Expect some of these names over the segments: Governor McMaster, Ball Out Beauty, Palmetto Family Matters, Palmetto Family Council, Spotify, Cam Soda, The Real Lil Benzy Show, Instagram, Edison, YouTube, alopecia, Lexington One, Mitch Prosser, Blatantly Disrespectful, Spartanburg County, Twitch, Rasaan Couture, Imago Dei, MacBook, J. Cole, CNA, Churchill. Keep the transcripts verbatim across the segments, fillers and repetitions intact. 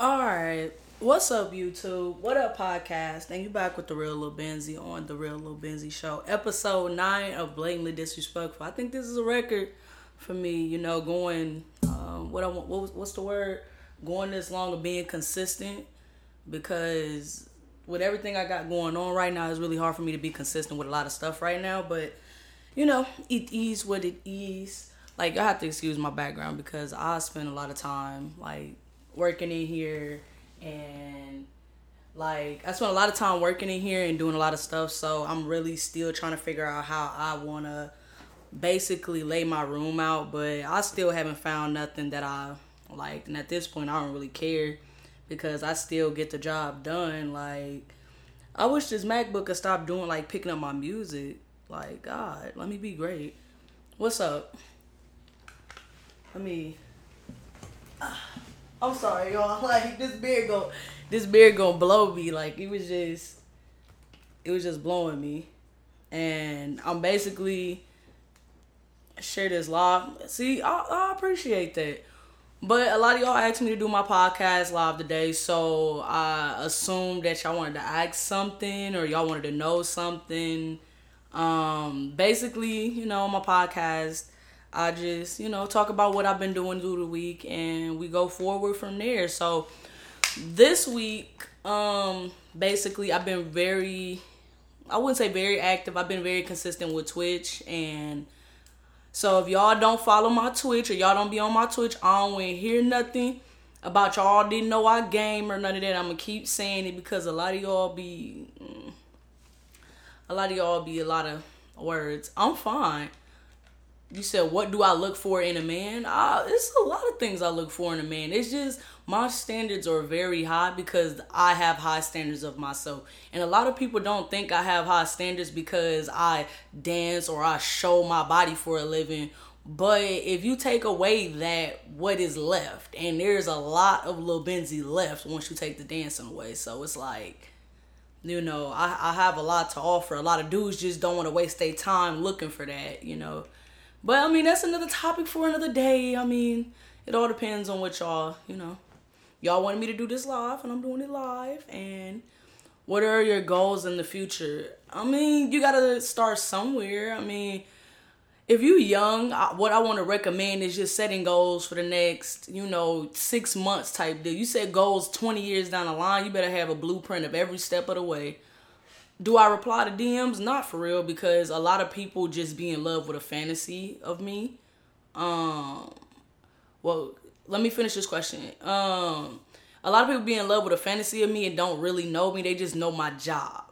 Alright, what's up YouTube? What up podcast? And you back with The Real Lil Benzy on The Real Lil Benzy Show. Episode nine of Blatantly Disrespectful. I think this is a record for me, you know, going, um, what I want, what, what's the word? Going this long of being consistent, because with everything I got going on right now, it's really hard for me to be consistent with a lot of stuff right now, but you know, it is what it is. Like, y'all have to excuse my background because I spend a lot of time, like, working in here, and like I spent a lot of time working in here and doing a lot of stuff, so I'm really still trying to figure out how I want to basically lay my room out, but I still haven't found nothing that I like, and at this point I don't really care because I still get the job done. Like, I wish this MacBook could stop doing, like, picking up my music. Like, God, let me be great. What's up? Let me... Uh. I'm sorry, y'all. Like, this beer gon' this beer gon' blow me. Like, it was just, it was just blowing me, and I'm basically share this live. See, I, I appreciate that, but a lot of y'all asked me to do my podcast live today, so I assumed that y'all wanted to ask something or y'all wanted to know something. Um, basically, you know, my podcast. I just, you know, talk about what I've been doing through the week, and we go forward from there. So this week, um, basically, I've been very, I wouldn't say very active. I've been very consistent with Twitch. And so if y'all don't follow my Twitch or y'all don't be on my Twitch, I don't want to hear nothing about y'all didn't know I game or none of that. I'm going to keep saying it because a lot of y'all be, a lot of y'all be a lot of words. I'm fine. You said, what do I look for in a man? Uh, it's a lot of things I look for in a man. It's just my standards are very high because I have high standards of myself. And a lot of people don't think I have high standards because I dance or I show my body for a living. But if you take away that, what is left? And there's a lot of Lil Benzy left once you take the dancing away. So it's like... You know, I, I have a lot to offer. A lot of dudes just don't want to waste their time looking for that, you know. But, I mean, that's another topic for another day. I mean, it all depends on what y'all, you know. Y'all wanted me to do this live, and I'm doing it live. And what are your goals in the future? I mean, you got to start somewhere. I mean, if you young, I, what I want to recommend is just setting goals for the next, you know, six months type deal. You set goals twenty years down the line, you better have a blueprint of every step of the way. Do I reply to D Ms? Not for real, because a lot of people just be in love with a fantasy of me. Um, well, let me finish this question. Um, a lot of people be in love with a fantasy of me and don't really know me. They just know my job.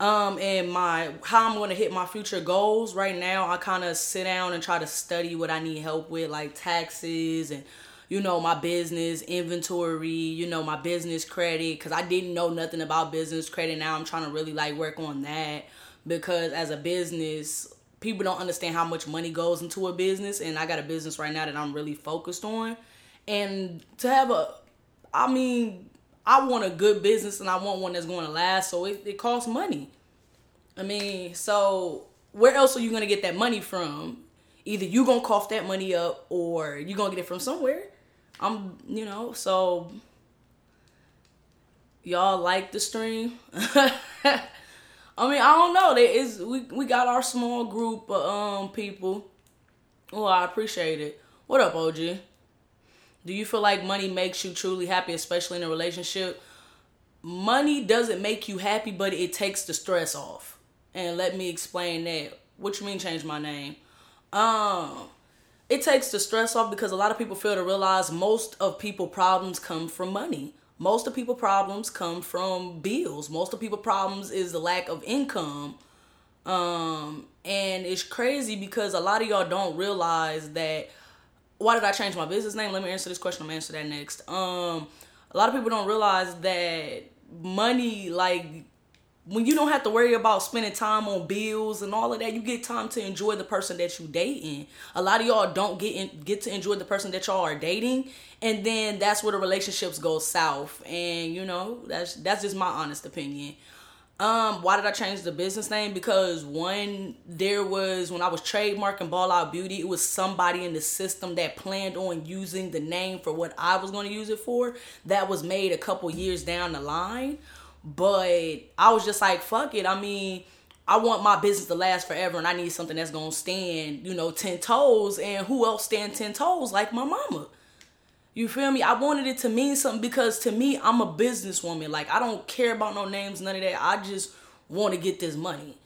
Um, and my how I'm going to hit my future goals. Right now, I kind of sit down and try to study what I need help with, like taxes and, you know, my business inventory, you know, my business credit, because I didn't know nothing about business credit. Now I'm trying to really, like, work on that, because as a business, people don't understand how much money goes into a business, and I got a business right now that I'm really focused on. And to have a, I mean, I want a good business, and I want one that's going to last, so it, it costs money. I mean, so where else are you going to get that money from? Either you going to cough that money up, or you going to get it from somewhere. I'm, you know, so y'all like the stream. I mean, I don't know. There is, we we got our small group of um people. Oh, I appreciate it. What up, O G? Do you feel like money makes you truly happy, especially in a relationship? Money doesn't make you happy, but it takes the stress off. And let me explain that. What you mean change my name? Um... It takes the stress off because a lot of people fail to realize most of people problems come from money. Most of people problems come from bills. Most of people problems is the lack of income. Um, and it's crazy because a lot of y'all don't realize that. Why did I change my business name? Let me answer this question. I'm going to answer that next. Um, a lot of people don't realize that money, like, when you don't have to worry about spending time on bills and all of that, you get time to enjoy the person that you dating. A lot of y'all don't get in, get to enjoy the person that y'all are dating, and then that's where the relationships go south. And, you know, that's that's just my honest opinion. Um, why did I change the business name? Because one, there was, when I was trademarking Ball Out Beauty, it was somebody in the system that planned on using the name for what I was going to use it for. That was made a couple years down the line. But I was just like, fuck it. I mean, I want my business to last forever, and I need something that's going to stand, you know, ten toes. And who else stand ten toes like my mama? You feel me? I wanted it to mean something because, to me, I'm a businesswoman. Like, I don't care about no names, none of that. I just want to get this money.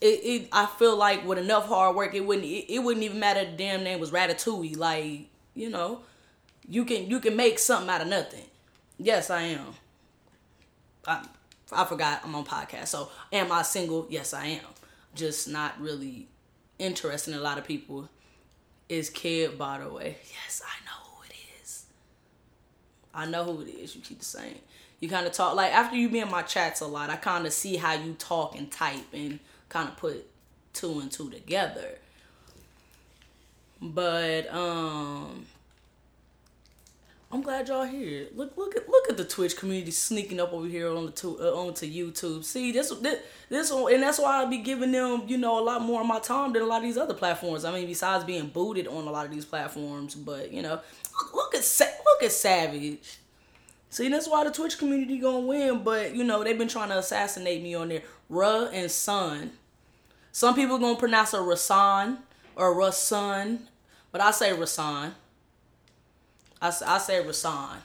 It, it, I feel like with enough hard work, it wouldn't, it, it wouldn't even matter if the damn name was Ratatouille. Like, you know, you can, you can make something out of nothing. Yes, I am. I, I forgot I'm on podcast. So, am I single? Yes, I am. Just not really interested in a lot of people. Is Kid, by the way? Yes, I know. I know who it is. You keep the same. You kind of talk, like, after you be in my chats a lot, I kind of see how you talk and type and kind of put two and two together. But um, I'm glad y'all here. Look, look at look at the Twitch community sneaking up over here on the to, uh, onto YouTube. See this, this this and that's why I be giving them, you know, a lot more of my time than a lot of these other platforms. I mean, besides being booted on a lot of these platforms, but you know, look, look at. Look at Savage. See, that's why the Twitch community gonna win, but you know, they've been trying to assassinate me on there. Ra and Sun. Some people gonna pronounce it Rasaan or Rasaan, but I say Rasaan. I, I say Rasaan.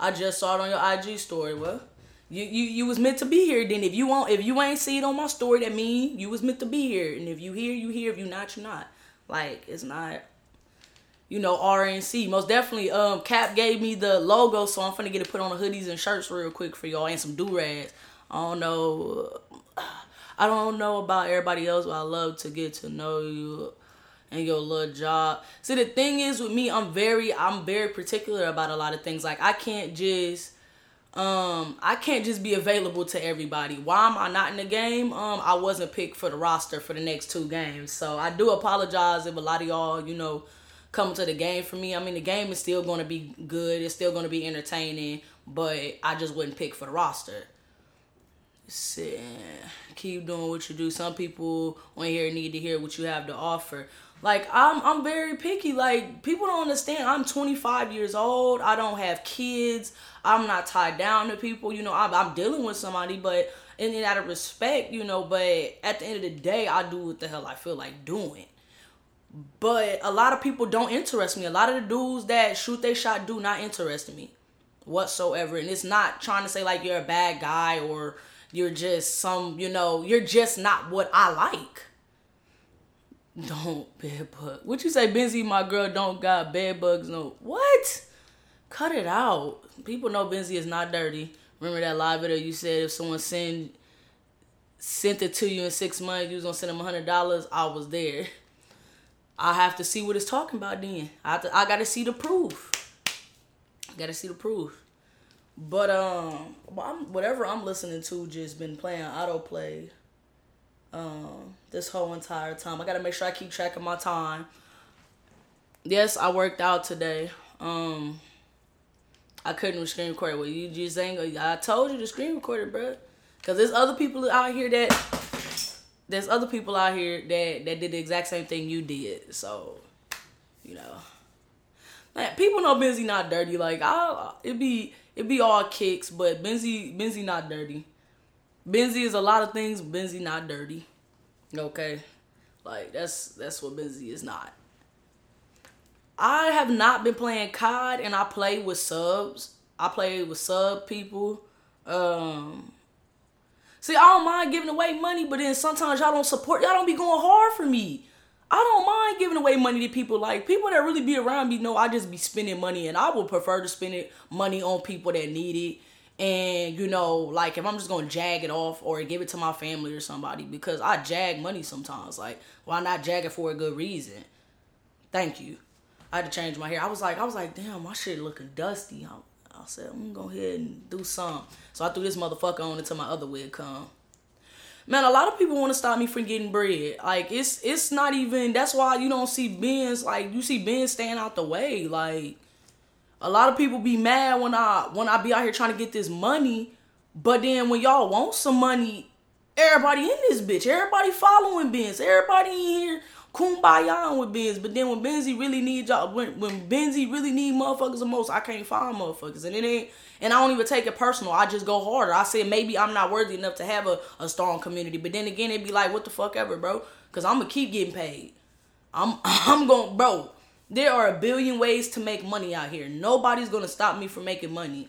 I just saw it on your I G story. Well, you, you you was meant to be here. Then if you want, if you ain't see it on my story, that mean you was meant to be here. And if you here, you here. If you not, you not. Like, it's not. You know, R N C. Most definitely, um, Cap gave me the logo, so I'm finna get it put on the hoodies and shirts real quick for y'all, and some do-rags. I don't know. I don't know about everybody else, but I love to get to know you and your little job. See, the thing is with me, I'm very, I'm very particular about a lot of things. Like, I can't just, um, I can't just be available to everybody. Why am I not in the game? Um, I wasn't picked for the roster for the next two games. So I do apologize if a lot of y'all, you know, coming to the game for me. I mean, the game is still going to be good. It's still going to be entertaining, but I just wouldn't pick for the roster. Sit, keep doing what you do. Some people on here need to hear what you have to offer. Like, I'm I'm very picky. Like, people don't understand. I'm twenty-five years old. I don't have kids. I'm not tied down to people. You know, I'm, I'm dealing with somebody, but and then out of respect, you know, but at the end of the day, I do what the hell I feel like doing. But a lot of people don't interest me. A lot of the dudes that shoot they shot do not interest me whatsoever. And it's not trying to say like you're a bad guy or you're just some, you know, you're just not what I like. Don't bed bug. What you say, Benzy, my girl, don't got bed bugs? No. What? Cut it out. People know Benzy is not dirty. Remember that live video you said if someone send, sent it to you in six months, you was going to send them one hundred dollars? I was there. I have to see what it's talking about then. I have to, I gotta see the proof. I gotta see the proof. But um, I'm, whatever I'm listening to just been playing autoplay um, this whole entire time. I gotta make sure I keep track of my time. Yes, I worked out today. Um, I couldn't screen record. Well, you just ain't. I told you to screen record it, bro. Cause there's other people out here that. There's other people out here that, that did the exact same thing you did. So, you know. Like, people know Benzy not dirty. Like, I it be it be all kicks, but Benzy Benzy not dirty. Benzy is a lot of things, Benzy not dirty. Okay? Like, that's that's what Benzy is not. I have not been playing C O D, and I play with subs. I play with sub people. Um... See, I don't mind giving away money, but then sometimes y'all don't support. Y'all don't be going hard for me. I don't mind giving away money to people. Like, people that really be around me know I just be spending money, and I would prefer to spend it, money on people that need it. And, you know, like, if I'm just going to jag it off or give it to my family or somebody, because I jag money sometimes. Like, why not jag it for a good reason? Thank you. I had to change my hair. I was like, I was like, damn, my shit looking dusty. I'm, I said, I'm gonna go ahead and do some. So I threw this motherfucker on until my other wig come. Man, a lot of people want to stop me from getting bread. Like, it's it's not even, that's why you don't see Benz, like, you see Benz staying out the way. Like, a lot of people be mad when I when I be out here trying to get this money, but then when y'all want some money, Everybody in this bitch. Everybody following Benz. Everybody in here kumbaya with Benz. But then when Benzy really need y'all, when, when Benzy really need motherfuckers the most, I can't find motherfuckers. And it ain't, and I don't even take it personal. I just go harder. I said maybe I'm not worthy enough to have a, a strong community. But then again, it'd be like, what the fuck ever, bro? Because I'm going to keep getting paid. I'm, I'm going, bro, there are a billion ways to make money out here. Nobody's going to stop me from making money.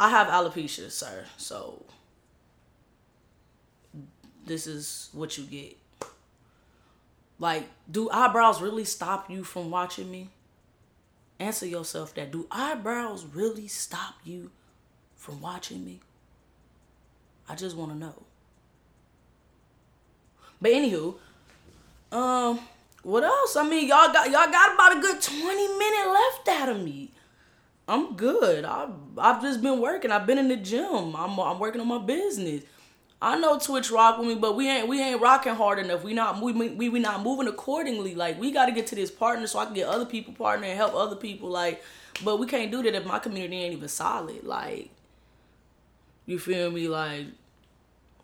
I have alopecia, sir. So this is what you get. Like, do eyebrows really stop you from watching me? Answer yourself that. Do eyebrows really stop you from watching me? I just want to know. But anywho, um, what else? I mean, y'all got y'all got about a good twenty minutes left out of me. I'm good. I I've, I've just been working. I've been in the gym. I'm I'm working on my business. I know Twitch rock with me, but we ain't we ain't rocking hard enough. We not we we, we not moving accordingly. Like, we got to get to this partner so I can get other people partner and help other people. Like, but we can't do that if my community ain't even solid. Like, you feel me? Like,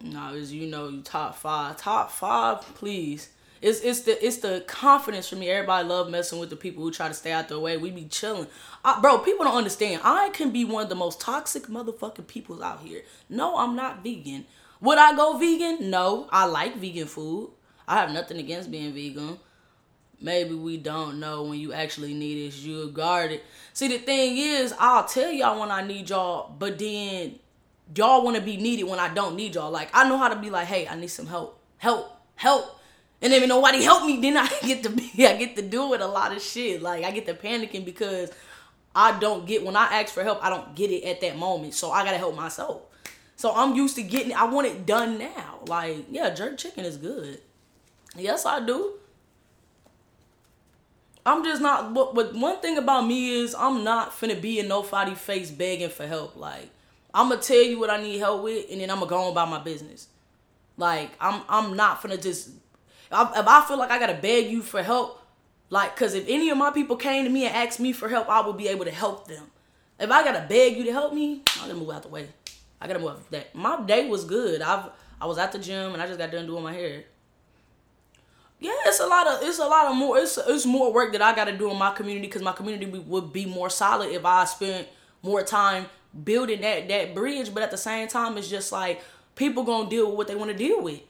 no, as you know, you top five, top five, please. It's it's the it's the confidence for me. Everybody love messing with the people who try to stay out their way. We be chilling, I, bro. People don't understand. I can be one of the most toxic motherfucking people out here. No, I'm not vegan. Would I go vegan? No, I like vegan food. I have nothing against being vegan. Maybe we don't know when you actually need it. You're guarded. See, the thing is, I'll tell y'all when I need y'all, but then y'all want to be needed when I don't need y'all. Like, I know how to be like, hey, I need some help, help, help. And then if nobody help me, then I get to be, I get to do it a lot of shit. Like, I get to panicking because I don't get, when I ask for help, I don't get it at that moment. So I got to help myself. So I'm used to getting, I want it done now. Like, yeah, jerk chicken is good. Yes, I do. I'm just not, but, but one thing about me is I'm not finna be in nobody's face begging for help. Like, I'm gonna tell you what I need help with, and then I'm gonna go on about my business. Like, I'm I'm not finna just, I, if I feel like I gotta beg you for help, like, because if any of my people came to me and asked me for help, I would be able to help them. If I gotta beg you to help me, I'm gonna move out the way. I gotta move up that. My day was good. I've I was at the gym and I just got done doing my hair. Yeah, it's a lot of it's a lot of more it's it's more work that I gotta do in my community, because my community would be more solid if I spent more time building that that bridge. But at the same time, it's just like people gonna deal with what they wanna deal with.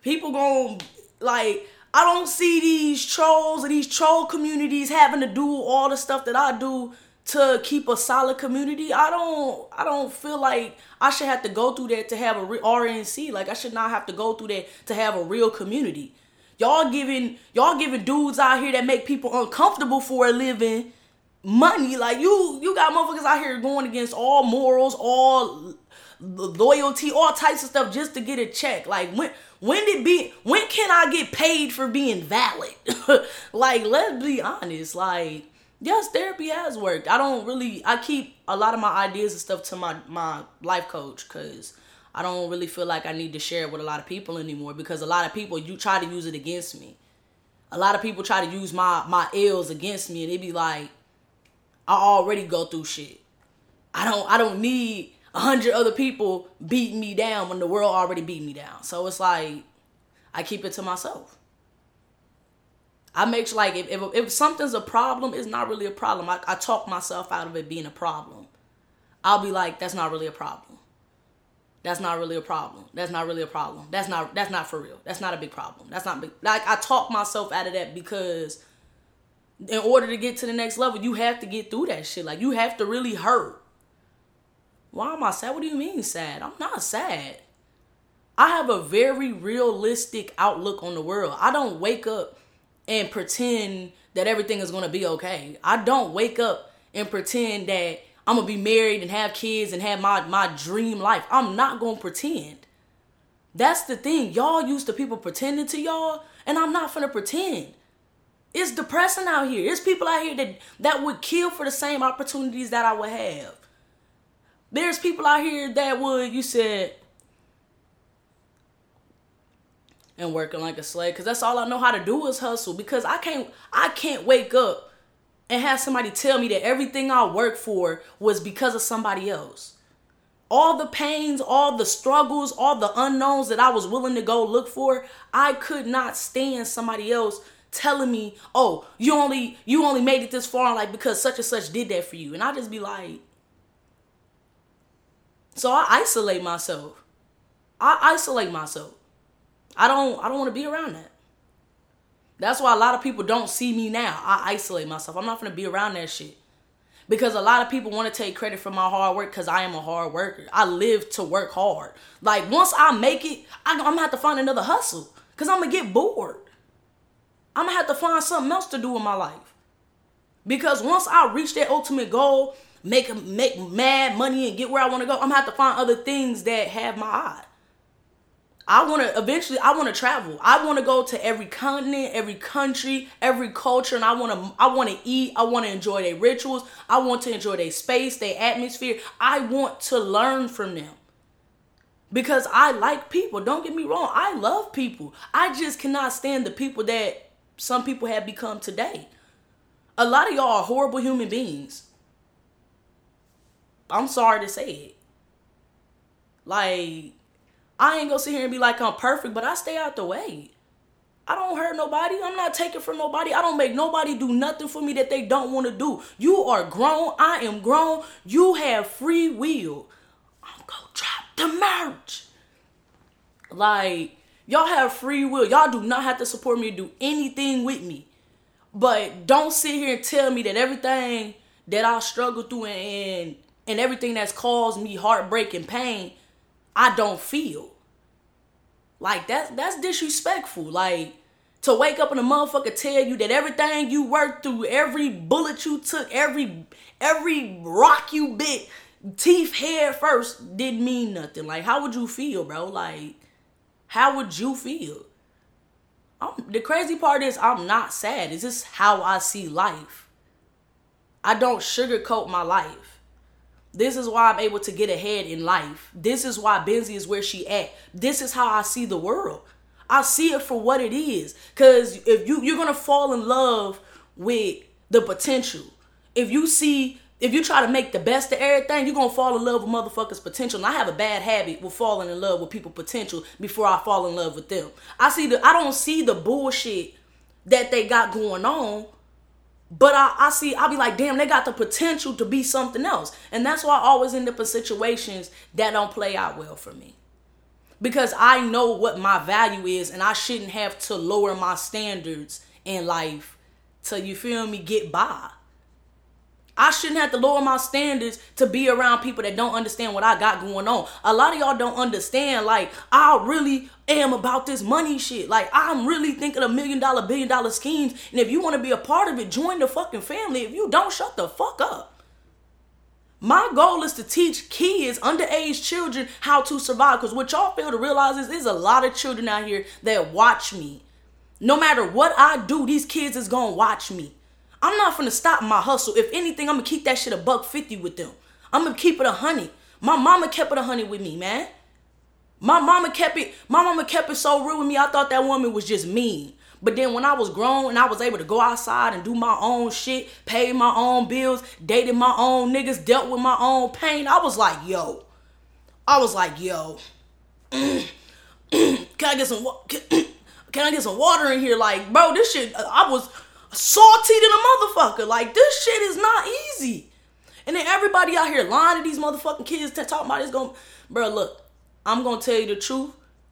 People gonna, like, I don't see these trolls and these troll communities having to do all the stuff that I do to keep a solid community. I don't, I don't feel like I should have to go through that to have a re- R N C. Like, I should not have to go through that to have a real community. Y'all giving, y'all giving dudes out here that make people uncomfortable for a living money. Like, you, you got motherfuckers out here going against all morals, all loyalty, all types of stuff just to get a check. Like, when, when did be, when can I get paid for being valid? Like, let's be honest. Like, yes, therapy has worked. I don't really, I keep a lot of my ideas and stuff to my, my life coach, because I don't really feel like I need to share it with a lot of people anymore, because a lot of people, you try to use it against me. A lot of people try to use my, my ills against me, and they be like, I already go through shit. I don't, I don't need a hundred other people beating me down when the world already beat me down. So it's like, I keep it to myself. I make sure, like, if, if if something's a problem, it's not really a problem. I, I talk myself out of it being a problem. I'll be like, that's not really a problem. That's not really a problem. That's not really a problem. That's not that's not for real. That's not a big problem. That's not big. Like, I talk myself out of that, because in order to get to the next level, you have to get through that shit. Like, you have to really hurt. Why am I sad? What do you mean sad? I'm not sad. I have a very realistic outlook on the world. I don't wake up and pretend that everything is going to be okay. I don't wake up and pretend that I'm going to be married and have kids and have my, my dream life. I'm not going to pretend. That's the thing. Y'all used to people pretending to y'all, and I'm not going to pretend. It's depressing out here. There's people out here that, that would kill for the same opportunities that I would have. There's people out here that would, you said, and working like a slave, because that's all I know how to do is hustle. Because I can't, I can't wake up and have somebody tell me that everything I work for was because of somebody else. all the pains, all the struggles, all the unknowns that I was willing to go look for, I could not stand somebody else telling me, oh, you only you only made it this far, like, because such and such did that for you. And I just be like, so I isolate myself. I isolate myself. I don't I don't want to be around that. That's why a lot of people don't see me now. I isolate myself. I'm not going to be around that shit. Because a lot of people want to take credit for my hard work, because I am a hard worker. I live to work hard. Like, once I make it, I'm going to have to find another hustle, because I'm going to get bored. I'm going to have to find something else to do in my life. Because once I reach that ultimate goal, make make mad money and get where I want to go, I'm going to have to find other things that have my eye. I want to eventually, I want to travel. I want to go to every continent, every country, every culture. And I want to, I want to eat. I want to enjoy their rituals. I want to enjoy their space, their atmosphere. I want to learn from them, because I like people. Don't get me wrong. I love people. I just cannot stand the people that some people have become today. A lot of y'all are horrible human beings. I'm sorry to say it. Like, I ain't gonna sit here and be like I'm perfect, but I stay out the way. I don't hurt nobody. I'm not taking from nobody. I don't make nobody do nothing for me that they don't want to do. You are grown. I am grown. You have free will. I'm gonna drop the merch. Like, y'all have free will. Y'all do not have to support me or do anything with me. But don't sit here and tell me that everything that I struggle through and, and, and everything that's caused me heartbreak and pain, I don't feel. Like, that's that's disrespectful. Like, to wake up and a motherfucker tell you that everything you worked through, every bullet you took, every every rock you bit, teeth head first, didn't mean nothing. Like, how would you feel, bro? Like, how would you feel? I'm, the crazy part is, I'm not sad. It's just how I see life. I don't sugarcoat my life. This is why I'm able to get ahead in life. This is why Benzy is where she at. This is how I see the world. I see it for what it is. Because if you, you're going to fall in love with the potential. If you see, if you try to make the best of everything, you're going to fall in love with motherfuckers' potential. And I have a bad habit with falling in love with people's potential before I fall in love with them. I see the, I don't see the bullshit that they got going on. But I, I see, I'll be like, damn, they got the potential to be something else. And that's why I always end up in situations that don't play out well for me. Because I know what my value is, and I shouldn't have to lower my standards in life to, you feel me, get by. I shouldn't have to lower my standards to be around people that don't understand what I got going on. A lot of y'all don't understand, like, I really am about this money shit. Like, I'm really thinking of million dollar, billion dollar schemes. And if you want to be a part of it, join the fucking family. If you don't, shut the fuck up. My goal is to teach kids, underage children, how to survive. Because what y'all fail to realize is there's a lot of children out here that watch me. No matter what I do, these kids is going to watch me. I'm not finna stop my hustle. If anything, I'm gonna keep that shit a buck fifty with them. I'm gonna keep it a hundred. My mama kept it a hundred with me, man. My mama kept it. My mama kept it so real with me. I thought that woman was just mean. But then when I was grown and I was able to go outside and do my own shit, pay my own bills, dated my own niggas, dealt with my own pain, I was like, yo. I was like, yo. Can I get some? Can I get some water in here? Like, bro, this shit. I was. Salty than a motherfucker. Like, this shit is not easy. And then everybody out here lying to these motherfucking kids t- talking about it's gonna, bro, look, I'm gonna tell you the truth,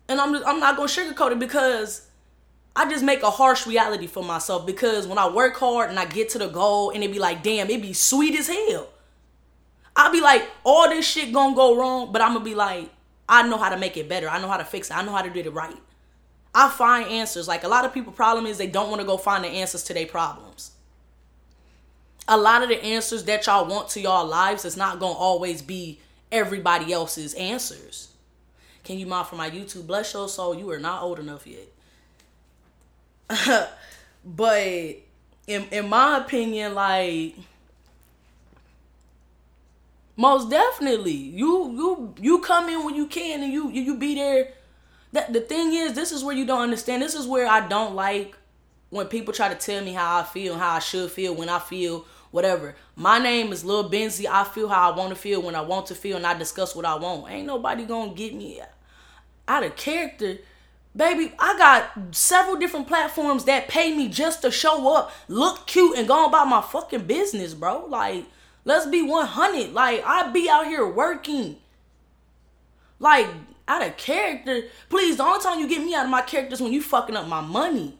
and I'm just, I'm not gonna sugarcoat it, because I just make a harsh reality for myself. Because when I work hard and I get to the goal, and it be like, damn, it be sweet as hell. I be like, all this shit gonna go wrong, but I'm gonna be like, I know how to make it better. I know how to fix it. I know how to do it right. I find answers. Like, a lot of people, problem is they don't want to go find the answers to their problems. A lot of the answers that y'all want to y'all lives is not going to always be everybody else's answers. Can you mind for my YouTube? Bless your soul. You are not old enough yet. But in, in my opinion, like, most definitely, you you you come in when you can, and you you be there. That, the thing is, this is where you don't understand. This is where I don't like when people try to tell me how I feel and how I should feel, when I feel, whatever. My name is Lil Benzy. I feel how I want to feel when I want to feel, and I discuss what I want. Ain't nobody gonna get me out of character. Baby, I got several different platforms that pay me just to show up, look cute, and go on about my fucking business, bro. Like, let's be one hundred. Like, I be out here working. Like, out of character. Please, the only time you get me out of my character is when you fucking up my money.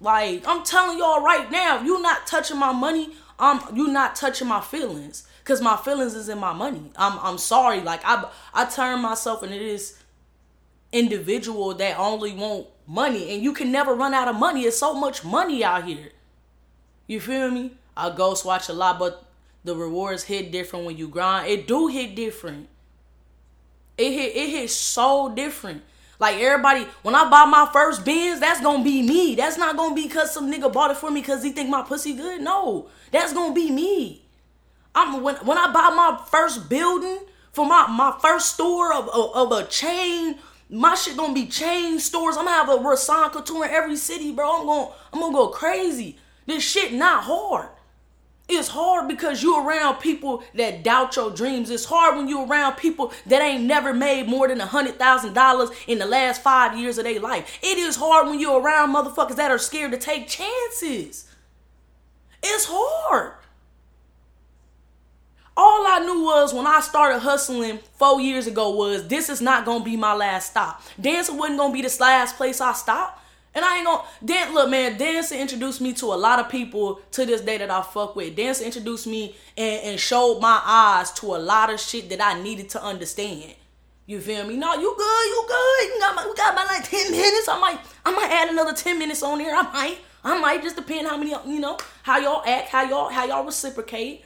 Like, I'm telling y'all right now, if you not touching my money, um, you not touching my feelings. Because my feelings is in my money. I'm, I'm sorry. Like, I, I turn myself, and it is... individual that only want money, and you can never run out of money. It's so much money out here, you feel me? I ghost watch a lot, but the rewards hit different when you grind. It do hit different. It hit it hit so different. Like, everybody, when I buy my first Benz, that's gonna be me. That's not gonna be because some nigga bought it for me because he think my pussy good. No, that's gonna be me. I'm when when I buy my first building for my my first store of of, of a chain. My shit gonna be chain stores. I'm gonna have a Rasaan Couture in every city, bro. I'm gonna, I'm gonna go crazy. This shit not hard. It's hard because you around people that doubt your dreams. It's hard when you around people that ain't never made more than one hundred thousand dollars in the last five years of their life. It is hard when you around motherfuckers that are scared to take chances. It's hard. All I knew was when I started hustling four years ago was this is not going to be my last stop. Dancing wasn't going to be the last place I stopped. And I ain't going to... Dan- Look, man, Dancing introduced me to a lot of people to this day that I fuck with. Dancing introduced me and, and showed my eyes to a lot of shit that I needed to understand. You feel me? No, you good, you good. You got my, we got about like ten minutes. I might, I might add another ten minutes on there. I might. I might just depend how many, you know, how y'all act, how y'all, how y'all reciprocate.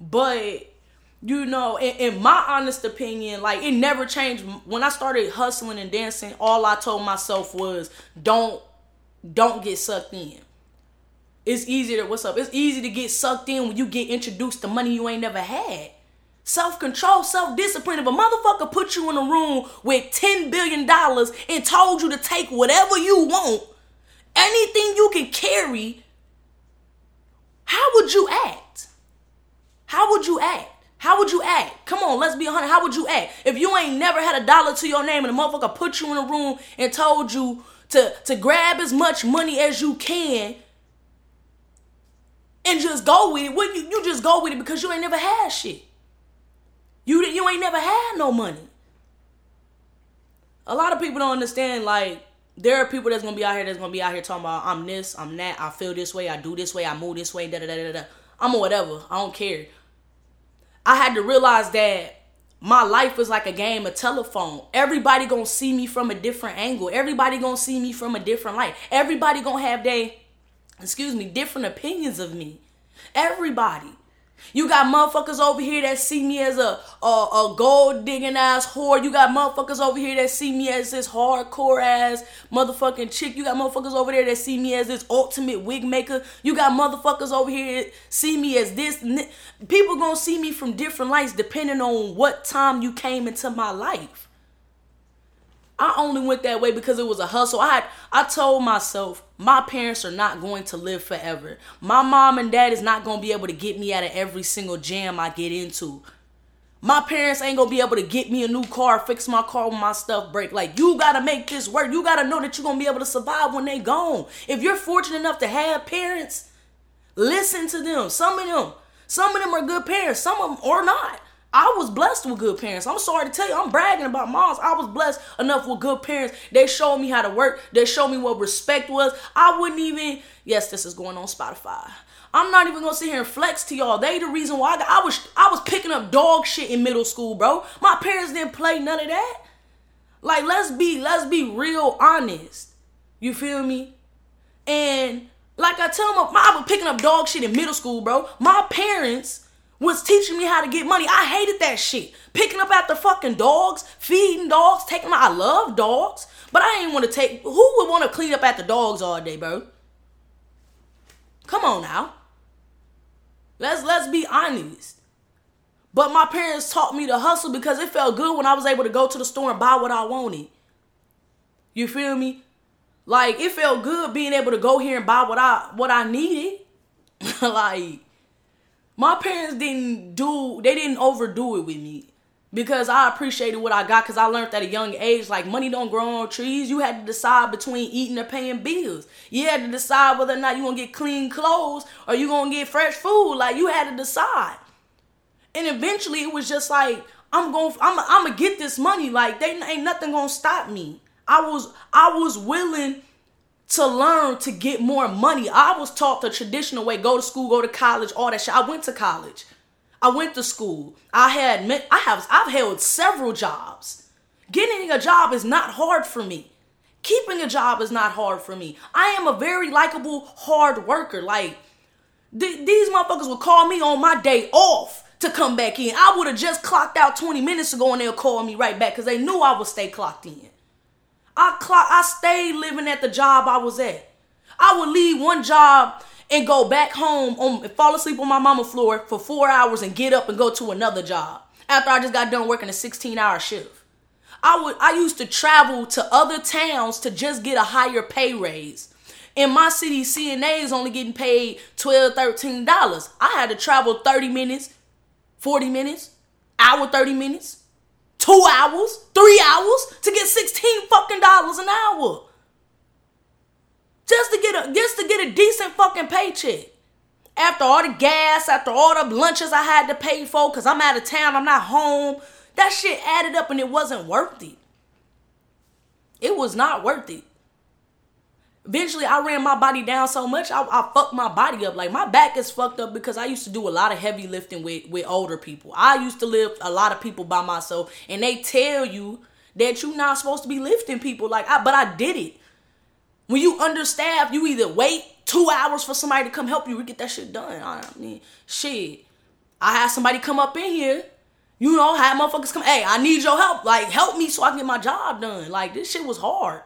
But... You know, in, in my honest opinion, like, it never changed. When I started hustling and dancing, all I told myself was, don't, don't get sucked in. It's easy to, what's up? It's easy to get sucked in when you get introduced to money you ain't never had. Self-control, self-discipline. If a motherfucker put you in a room with ten billion dollars and told you to take whatever you want, anything you can carry, how would you act? How would you act? How would you act? Come on, let's be one hundred. How would you act? If you ain't never had a dollar to your name and a motherfucker put you in a room and told you to, to grab as much money as you can and just go with it, wouldn't you, you just go with it because you ain't never had shit. You, you ain't never had no money. A lot of people don't understand, like, there are people that's going to be out here that's going to be out here talking about, I'm this, I'm that, I feel this way, I do this way, I move this way, da da da da da. I'm a whatever. I don't care. I had to realize that my life was like a game of telephone. Everybody gonna see me from a different angle. Everybody gonna see me from a different light. Everybody gonna have their, excuse me, different opinions of me. Everybody. You got motherfuckers over here that see me as a, a, a gold digging ass whore. You got motherfuckers over here that see me as this hardcore ass motherfucking chick. You got motherfuckers over there that see me as this ultimate wig maker. You got motherfuckers over here that see me as this. People gonna see me from different lights depending on what time you came into my life. I only went that way because it was a hustle. I had, I told myself, my parents are not going to live forever. My mom and dad is not going to be able to get me out of every single jam I get into. My parents ain't going to be able to get me a new car, fix my car when my stuff break. Like, you got to make this work. You got to know that you're going to be able to survive when they gone. If you're fortunate enough to have parents, listen to them. Some of them, some of them are good parents. Some of them are not. I was blessed with good parents. I'm sorry to tell you, I'm bragging about moms. I was blessed enough with good parents. They showed me how to work. They showed me what respect was. I wouldn't even, yes, this is going on Spotify. I'm not even gonna sit here and flex to y'all. They the reason why I, got, I was I was picking up dog shit in middle school, bro. My parents didn't play none of that. Like, let's be, let's be real honest. You feel me? And like I tell them, I was picking up dog shit in middle school, bro. My parents was teaching me how to get money. I hated that shit. Picking up after fucking dogs, feeding dogs, taking my, I love dogs, but I ain't want to take, who would want to clean up after dogs all day, bro? Come on now. Let's, let's be honest. But my parents taught me to hustle because it felt good when I was able to go to the store and buy what I wanted. You feel me? Like, it felt good being able to go here and buy what I, what I needed. Like, my parents didn't do, they didn't overdo it with me, because I appreciated what I got, because I learned at a young age, like, money don't grow on trees. You had to decide between eating or paying bills. You had to decide whether or not you're going to get clean clothes or you're going to get fresh food. Like, you had to decide. And eventually it was just like, I'm going, I'm, I'm going to get this money. Like, they ain't nothing going to stop me. I was, I was willing to learn to get more money. I was taught the traditional way, go to school, go to college, all that shit. I went to college. I went to school. I had, I have, I've held several jobs. Getting a job is not hard for me. Keeping a job is not hard for me. I am a very likable, hard worker. Like, th- these motherfuckers would call me on my day off to come back in. I would have just clocked out twenty minutes ago and they'll call me right back because they knew I would stay clocked in. I clock, I stayed living at the job I was at. I would leave one job and go back home on, and fall asleep on my mama's floor for four hours and get up and go to another job after I just got done working a sixteen hour shift. I would, I used to travel to other towns to just get a higher pay raise. In my city, C N A is only getting paid twelve dollars, thirteen dollars. I had to travel thirty minutes, forty minutes, hour thirty minutes, two hours, three hours to get sixteen fucking dollars an hour. Just to get a just to get a decent fucking paycheck. After all the gas, after all the lunches I had to pay for, because I'm out of town, I'm not home. That shit added up and it wasn't worth it. It was not worth it. Eventually, I ran my body down so much, I, I fucked my body up. Like, my back is fucked up because I used to do a lot of heavy lifting with, with older people. I used to lift a lot of people by myself, and they tell you that you're not supposed to be lifting people. Like, I, but I did it. When you understaffed, you either wait two hours for somebody to come help you or get that shit done. I mean, shit. I had somebody come up in here. You know, had motherfuckers come, hey, I need your help. Like, help me so I can get my job done. Like, this shit was hard.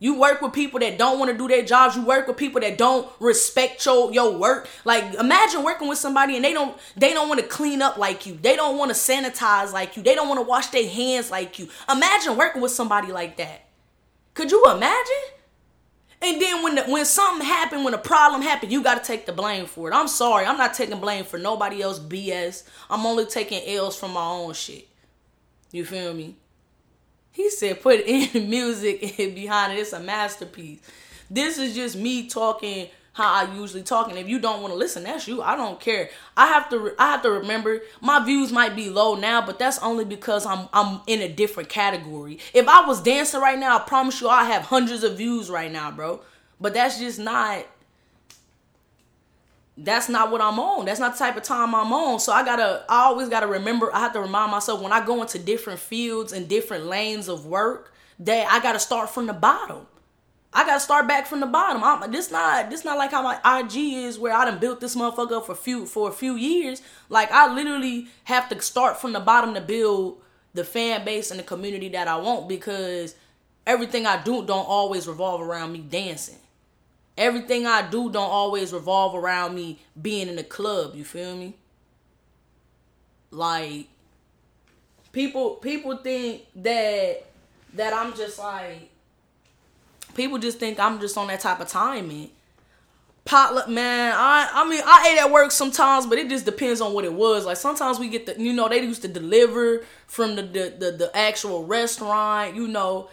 You work with people that don't want to do their jobs. You work with people that don't respect your, your work. Like, imagine working with somebody and they don't they don't want to clean up like you. They don't want to sanitize like you. They don't want to wash their hands like you. Imagine working with somebody like that. Could you imagine? And then when the, when something happened, when a problem happened, you got to take the blame for it. I'm sorry. I'm not taking blame for nobody else's B S. I'm only taking L's from my own shit. You feel me? He said put in music and behind it. It's a masterpiece. This is just me talking how I usually talk. And if you don't want to listen, that's you. I don't care. I have to re- I have to remember my views might be low now, but that's only because I'm I'm in a different category. If I was dancing right now, I promise you I have hundreds of views right now, bro. But that's just not that's not what I'm on. That's not the type of time I'm on. So I gotta I always gotta remember, I have to remind myself when I go into different fields and different lanes of work that I gotta start from the bottom. I gotta start back from the bottom. I'm, this not this not like how my I G is where I done built this motherfucker up for few for a few years. Like, I literally have to start from the bottom to build the fan base and the community that I want, because everything I do don't always revolve around me dancing. Everything I do don't always revolve around me being in the club. You feel me? Like, people people think that that I'm just like. People just think I'm just on that type of timing. Potluck, man, I I mean, I ate at work sometimes, but it just depends on what it was. Like, sometimes we get the, you know, they used to deliver from the the, the, the actual restaurant, you know.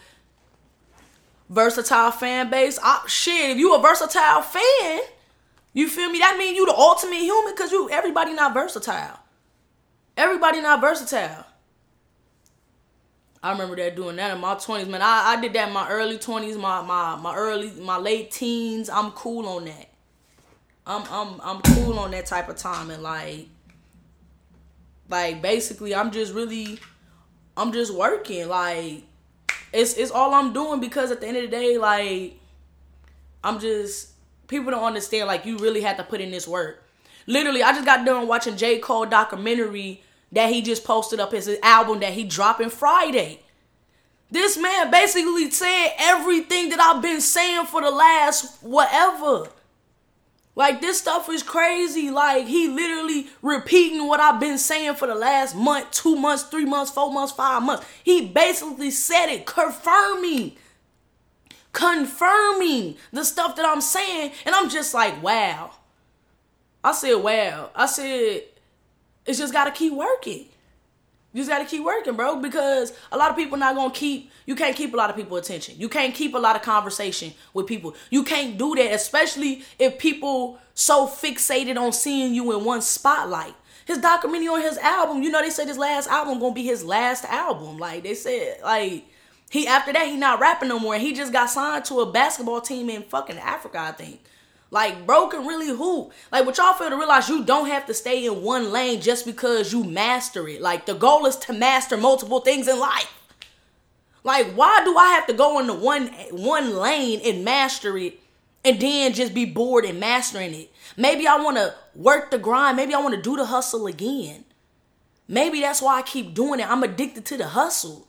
Versatile fan base. I, shit, if you a versatile fan, you feel me? That means you the ultimate human, because you, everybody not versatile. Everybody not versatile. I remember that doing that in my twenties, man. I, I did that in my early twenties, my, my my early my late teens. I'm cool on that. I'm I'm I'm cool on that type of time, and like like basically I'm just really I'm just working. Like, it's it's all I'm doing, because at the end of the day, like, I'm just, people don't understand, like, you really have to put in this work. Literally, I just got done watching J. Cole documentary that he just posted up, his album that he dropping Friday. This man basically said everything that I've been saying for the last whatever. Like, this stuff is crazy. Like, he literally repeating what I've been saying for the last month, two months, three months, four months, five months. He basically said it, confirming, confirming the stuff that I'm saying. And I'm just like, wow. I said, wow. I said, it's just got to keep working. You just got to keep working, bro, because a lot of people not going to keep, you can't keep a lot of people's attention. You can't keep a lot of conversation with people. You can't do that, especially if people so fixated on seeing you in one spotlight. His documentary on his album, you know, they said his last album going to be his last album. Like they said, like he, after that, he not rapping no more. He just got signed to a basketball team in fucking Africa, I think. Like, bro can really hoop. Like, what y'all fail to realize, you don't have to stay in one lane just because you master it. Like, the goal is to master multiple things in life. Like, why do I have to go into one one lane and master it and then just be bored and mastering it? Maybe I want to work the grind. Maybe I want to do the hustle again. Maybe that's why I keep doing it. I'm addicted to the hustle.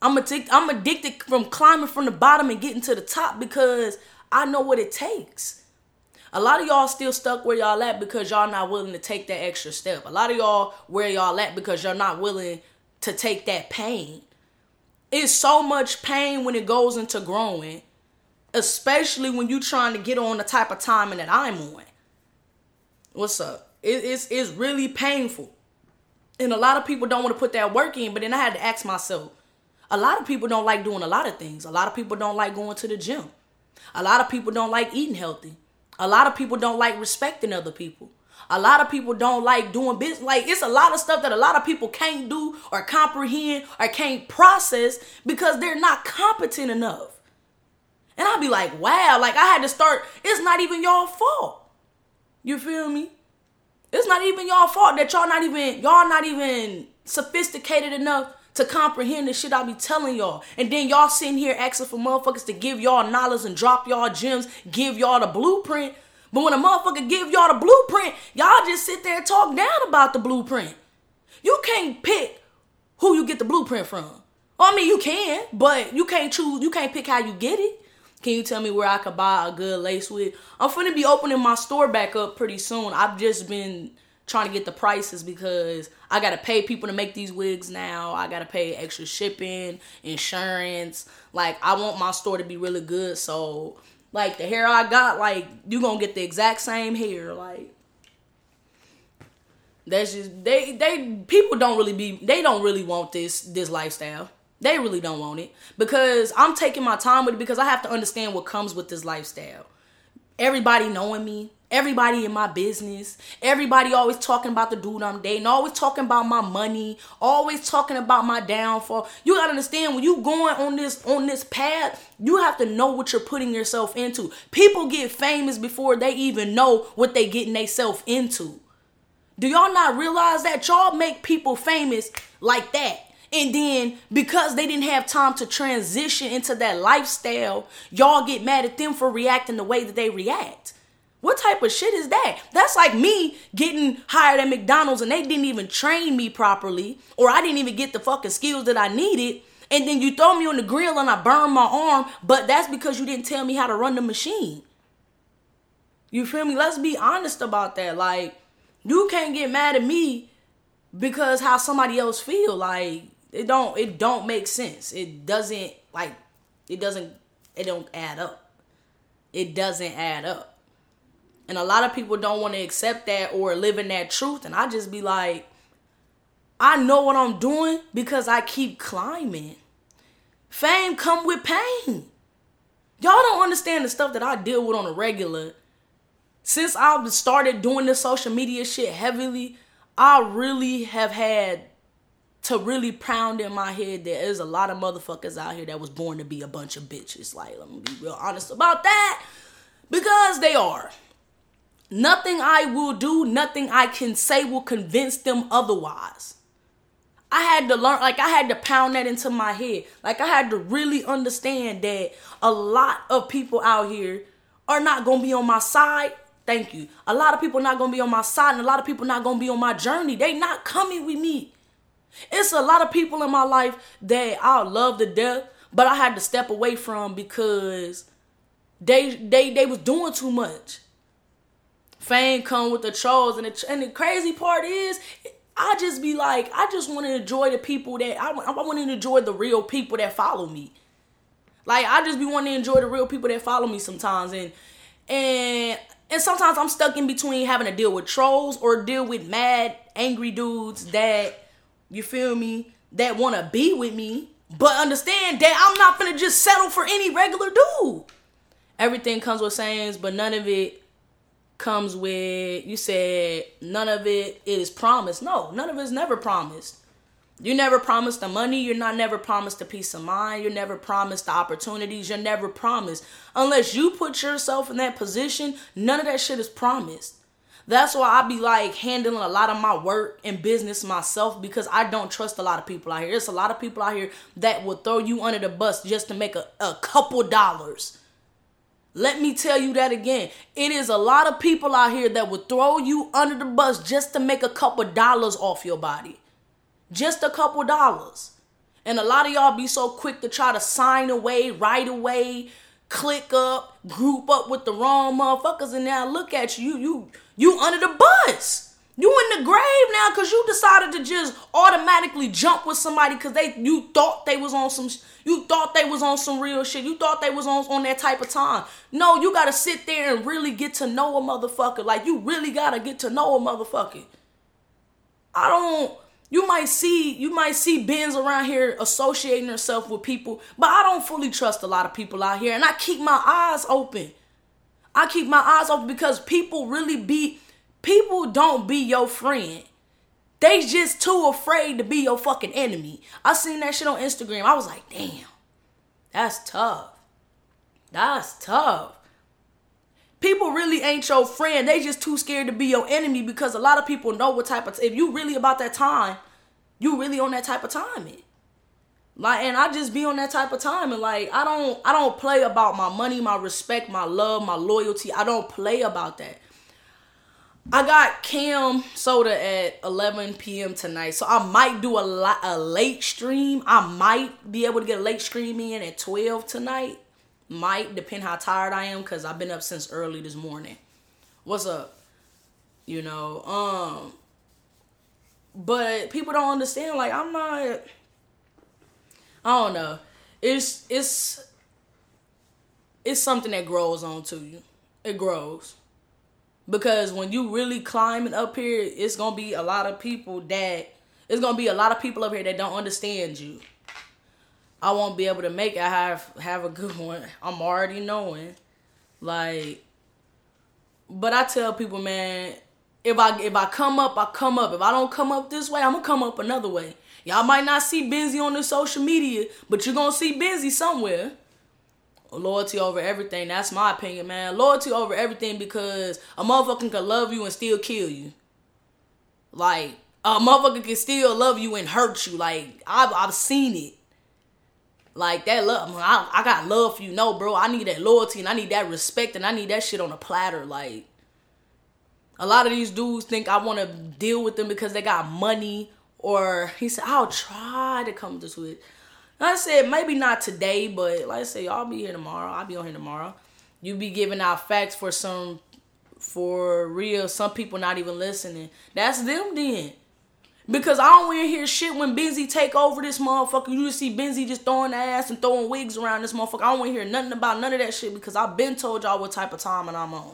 I'm addicted, I'm addicted from climbing from the bottom and getting to the top because I know what it takes. A lot of y'all still stuck where y'all at because y'all not willing to take that extra step. A lot of y'all where y'all at because you're not willing to take that pain. It's so much pain when it goes into growing, especially when you trying to get on the type of timing that I'm on. What's up? It, it's, it's really painful. And a lot of people don't want to put that work in, but then I had to ask myself, a lot of people don't like doing a lot of things. A lot of people don't like going to the gym. A lot of people don't like eating healthy. A lot of people don't like respecting other people. A lot of people don't like doing business. Like, it's a lot of stuff that a lot of people can't do or comprehend or can't process because they're not competent enough. And I'll be like, wow, like I had to start. It's not even y'all fault. You feel me? It's not even y'all fault that y'all not even, y'all not even sophisticated enough to comprehend the shit I be telling y'all. And then y'all sitting here asking for motherfuckers to give y'all knowledge and drop y'all gems, give y'all the blueprint. But when a motherfucker give y'all the blueprint, y'all just sit there and talk down about the blueprint. You can't pick who you get the blueprint from. Well, I mean, you can, but you can't choose, you can't pick how you get it. Can you tell me where I could buy a good lace with? I'm finna be opening my store back up pretty soon. I've just been trying to get the prices because I gotta pay people to make these wigs now. I gotta pay extra shipping, insurance. Like, I want my store to be really good. So, like, the hair I got, like, you gonna get the exact same hair. Like, that's just, they, they, people don't really be, they don't really want this, this lifestyle. They really don't want it because I'm taking my time with it because I have to understand what comes with this lifestyle. Everybody knowing me. Everybody in my business, everybody always talking about the dude I'm dating, always talking about my money, always talking about my downfall. You gotta understand, when you going on this on this path, you have to know what you're putting yourself into. People get famous before they even know what they getting themselves into. Do y'all not realize that? Y'all make people famous like that. And then because they didn't have time to transition into that lifestyle, y'all get mad at them for reacting the way that they react. What type of shit is that? That's like me getting hired at McDonald's and they didn't even train me properly, or I didn't even get the fucking skills that I needed. And then you throw me on the grill and I burn my arm, but that's because you didn't tell me how to run the machine. You feel me? Let's be honest about that. Like, you can't get mad at me because how somebody else feel. Like, it don't, it don't make sense. It doesn't, like, it doesn't, it don't add up. It doesn't add up. And a lot of people don't want to accept that or live in that truth. And I just be like, I know what I'm doing because I keep climbing. Fame come with pain. Y'all don't understand the stuff that I deal with on a regular. Since I've started doing this social media shit heavily, I really have had to really pound in my head that there's a lot of motherfuckers out here that was born to be a bunch of bitches. Like, let me be real honest about that. Because they are. Nothing I will do, nothing I can say will convince them otherwise. I had to learn, like I had to pound that into my head. Like I had to really understand that a lot of people out here are not going to be on my side. Thank you. A lot of people not going to be on my side and a lot of people not going to be on my journey. They not coming with me. It's a lot of people in my life that I love to death, but I had to step away from because they, they, they was doing too much. Fame come with the trolls, and the, and the crazy part is, I just be like, I just want to enjoy the people that, I, I want to enjoy the real people that follow me. Like, I just be wanting to enjoy the real people that follow me sometimes, and and And sometimes I'm stuck in between having to deal with trolls or deal with mad, angry dudes that, you feel me, that want to be with me, but understand that I'm not going to just settle for any regular dude. Everything comes with sayings, but none of it comes with, you said, none of it is promised. No, none of it is never promised. You're never promised the money. You're not never promised the peace of mind. You're never promised the opportunities. You're never promised. Unless you put yourself in that position, none of that shit is promised. That's why I be like handling a lot of my work and business myself, because I don't trust a lot of people out here. There's a lot of people out here that will throw you under the bus just to make a, a couple dollars. Let me tell you that again. It is a lot of people out here that will throw you under the bus just to make a couple dollars off your body. Just a couple dollars. And a lot of y'all be so quick to try to sign away, right away, click up, group up with the wrong motherfuckers. And now look at you. You, you, you under the bus. You in the grave now because you decided to just automatically jump with somebody because they you thought they was on some you thought they was on some real shit. You thought they was on, on that type of time. No, you gotta sit there and really get to know a motherfucker. Like, you really gotta get to know a motherfucker. I don't You might see, you might see Benz around here associating herself with people, but I don't fully trust a lot of people out here, and I keep my eyes open. I keep my eyes open because people really be, people don't be your friend. They just too afraid to be your fucking enemy. I seen that shit on Instagram. I was like, damn, that's tough. That's tough. People really ain't your friend. They just too scared to be your enemy because a lot of people know what type of... T- if you really about that time, you really on that type of timing. Like, and I just be on that type of timing. Like, I don't, I don't play about my money, my respect, my love, my loyalty. I don't play about that. I got Cam Soda at eleven p.m. tonight. So I might do a, li- a late stream. I might be able to get a late stream in at twelve tonight. Might depend how tired I am, because I've been up since early this morning. What's up? You know, um, but people don't understand, like, I'm not, I don't know. It's, it's, it's something that grows onto you. It grows. Because when you really climbing up here, it's going to be a lot of people that, it's going to be a lot of people up here that don't understand you. I won't be able to make it. I have have a good one. I'm already knowing, like. But I tell people, man, if I if I come up, I come up. If I don't come up this way, I'm gonna come up another way. Y'all might not see Benzy on the social media, but you're gonna see Benzy somewhere. Loyalty over everything. That's my opinion, man. Loyalty over everything, because a motherfucker can love you and still kill you. Like, a motherfucker can still love you and hurt you. Like, I've I've seen it. Like, that love, I, I got love for you. No, bro, I need that loyalty, and I need that respect, and I need that shit on a platter. Like, a lot of these dudes think I want to deal with them because they got money, or he said, I'll try to come to Twitch. And I said, maybe not today, but like I said, I'll be here tomorrow. I'll be on here tomorrow. You be giving out facts for some, for real, some people not even listening. That's them then. Because I don't want to hear shit when Benzy take over this motherfucker. You just see Benzy just throwing the ass and throwing wigs around this motherfucker. I don't want to hear nothing about none of that shit, because I've been told y'all what type of time and I'm on.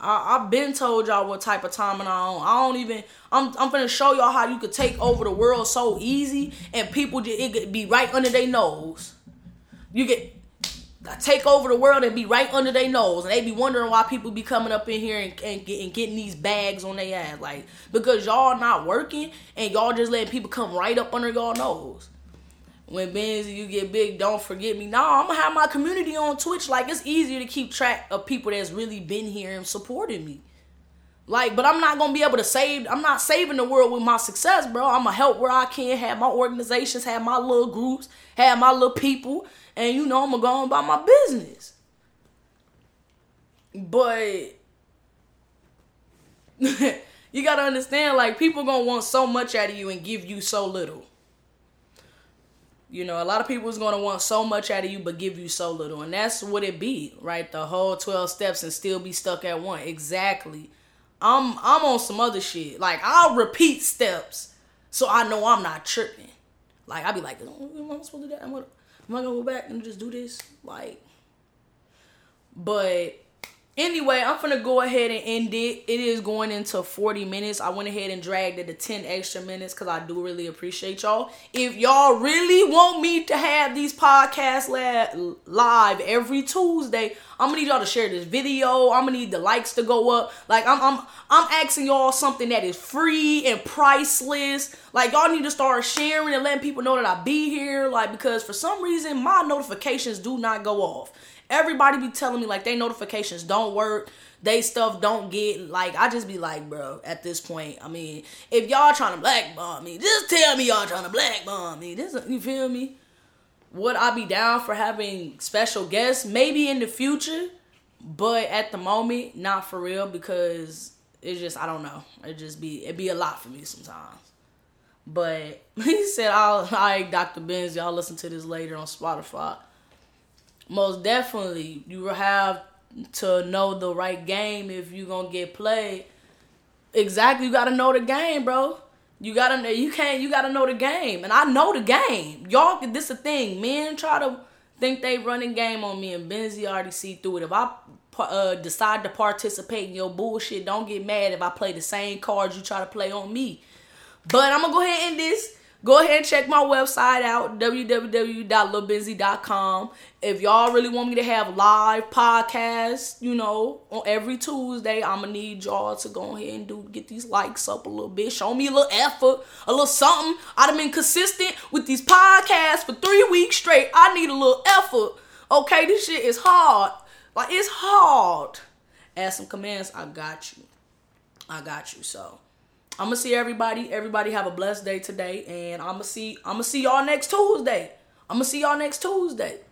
I, I've been told y'all what type of time and I'm on. I don't even... I'm I'm finna show y'all how you could take over the world so easy and people, just, it could be right under their nose. You get... take over the world and be right under their nose, and they be wondering why people be coming up in here and, and, get, and getting these bags on their ass, like, because y'all not working and y'all just letting people come right up under y'all nose. When Benzy, you get big, don't forget me. Nah, I'm gonna have my community on Twitch. Like, it's easier to keep track of people that's really been here and supported me. Like, but I'm not gonna be able to save, I'm not saving the world with my success, bro. I'm gonna help where I can, have my organizations, have my little groups, have my little people, and you know, I'm gonna go on about my business. But you gotta understand, like, people gonna want so much out of you and give you so little. You know, a lot of people is gonna want so much out of you but give you so little, and that's what it be, right? The whole twelve steps and still be stuck at one. Exactly. I'm I'm on some other shit. Like, I'll repeat steps so I know I'm not tripping. Like, I'll be like, am I supposed to do that? Am I, am I gonna go back and just do this? Like, but Anyway, I'm finna go ahead and end it. It is going into forty minutes. I went ahead and dragged it to ten extra minutes because I do really appreciate y'all. If y'all really want me to have these podcasts la- live every Tuesday, I'm gonna need y'all to share this video. I'm gonna need the likes to go up. Like, I'm I'm I'm asking y'all something that is free and priceless. Like, y'all need to start sharing and letting people know that I be here. Like, because for some reason, my notifications do not go off. Everybody be telling me, like, they notifications don't work. They stuff don't get, like, I just be like, bro, at this point, I mean, if y'all trying to black bomb me, just tell me y'all trying to black bomb me. This, you feel me? Would I be down for having special guests? Maybe in the future, but at the moment, not for real, because it's just, I don't know. It just be, it be a lot for me sometimes. But he said, all right, Doctor Benz, y'all listen to this later on Spotify. Most definitely, you will have to know the right game if you're going to get played. Exactly, you got to know the game, bro. You got to know, you can't, you got to know the game. And I know the game. Y'all, this is the thing. Men try to think they running game on me, and Benzy already see through it. If I uh, decide to participate in your bullshit, don't get mad if I play the same cards you try to play on me. But I'm going to go ahead and end this. Go ahead and check my website out, w w w dot lil benzy dot com. If y'all really want me to have live podcasts, you know, on every Tuesday, I'm going to need y'all to go ahead and do get these likes up a little bit. Show me a little effort, a little something. I've been consistent with these podcasts for three weeks straight. I need a little effort. Okay, this shit is hard. Like, it's hard. Add some commands. I got you. I got you, so. I'm gonna see everybody. Everybody have a blessed day today, and I'm gonna see. I'm gonna see y'all next Tuesday. I'm gonna see y'all next Tuesday.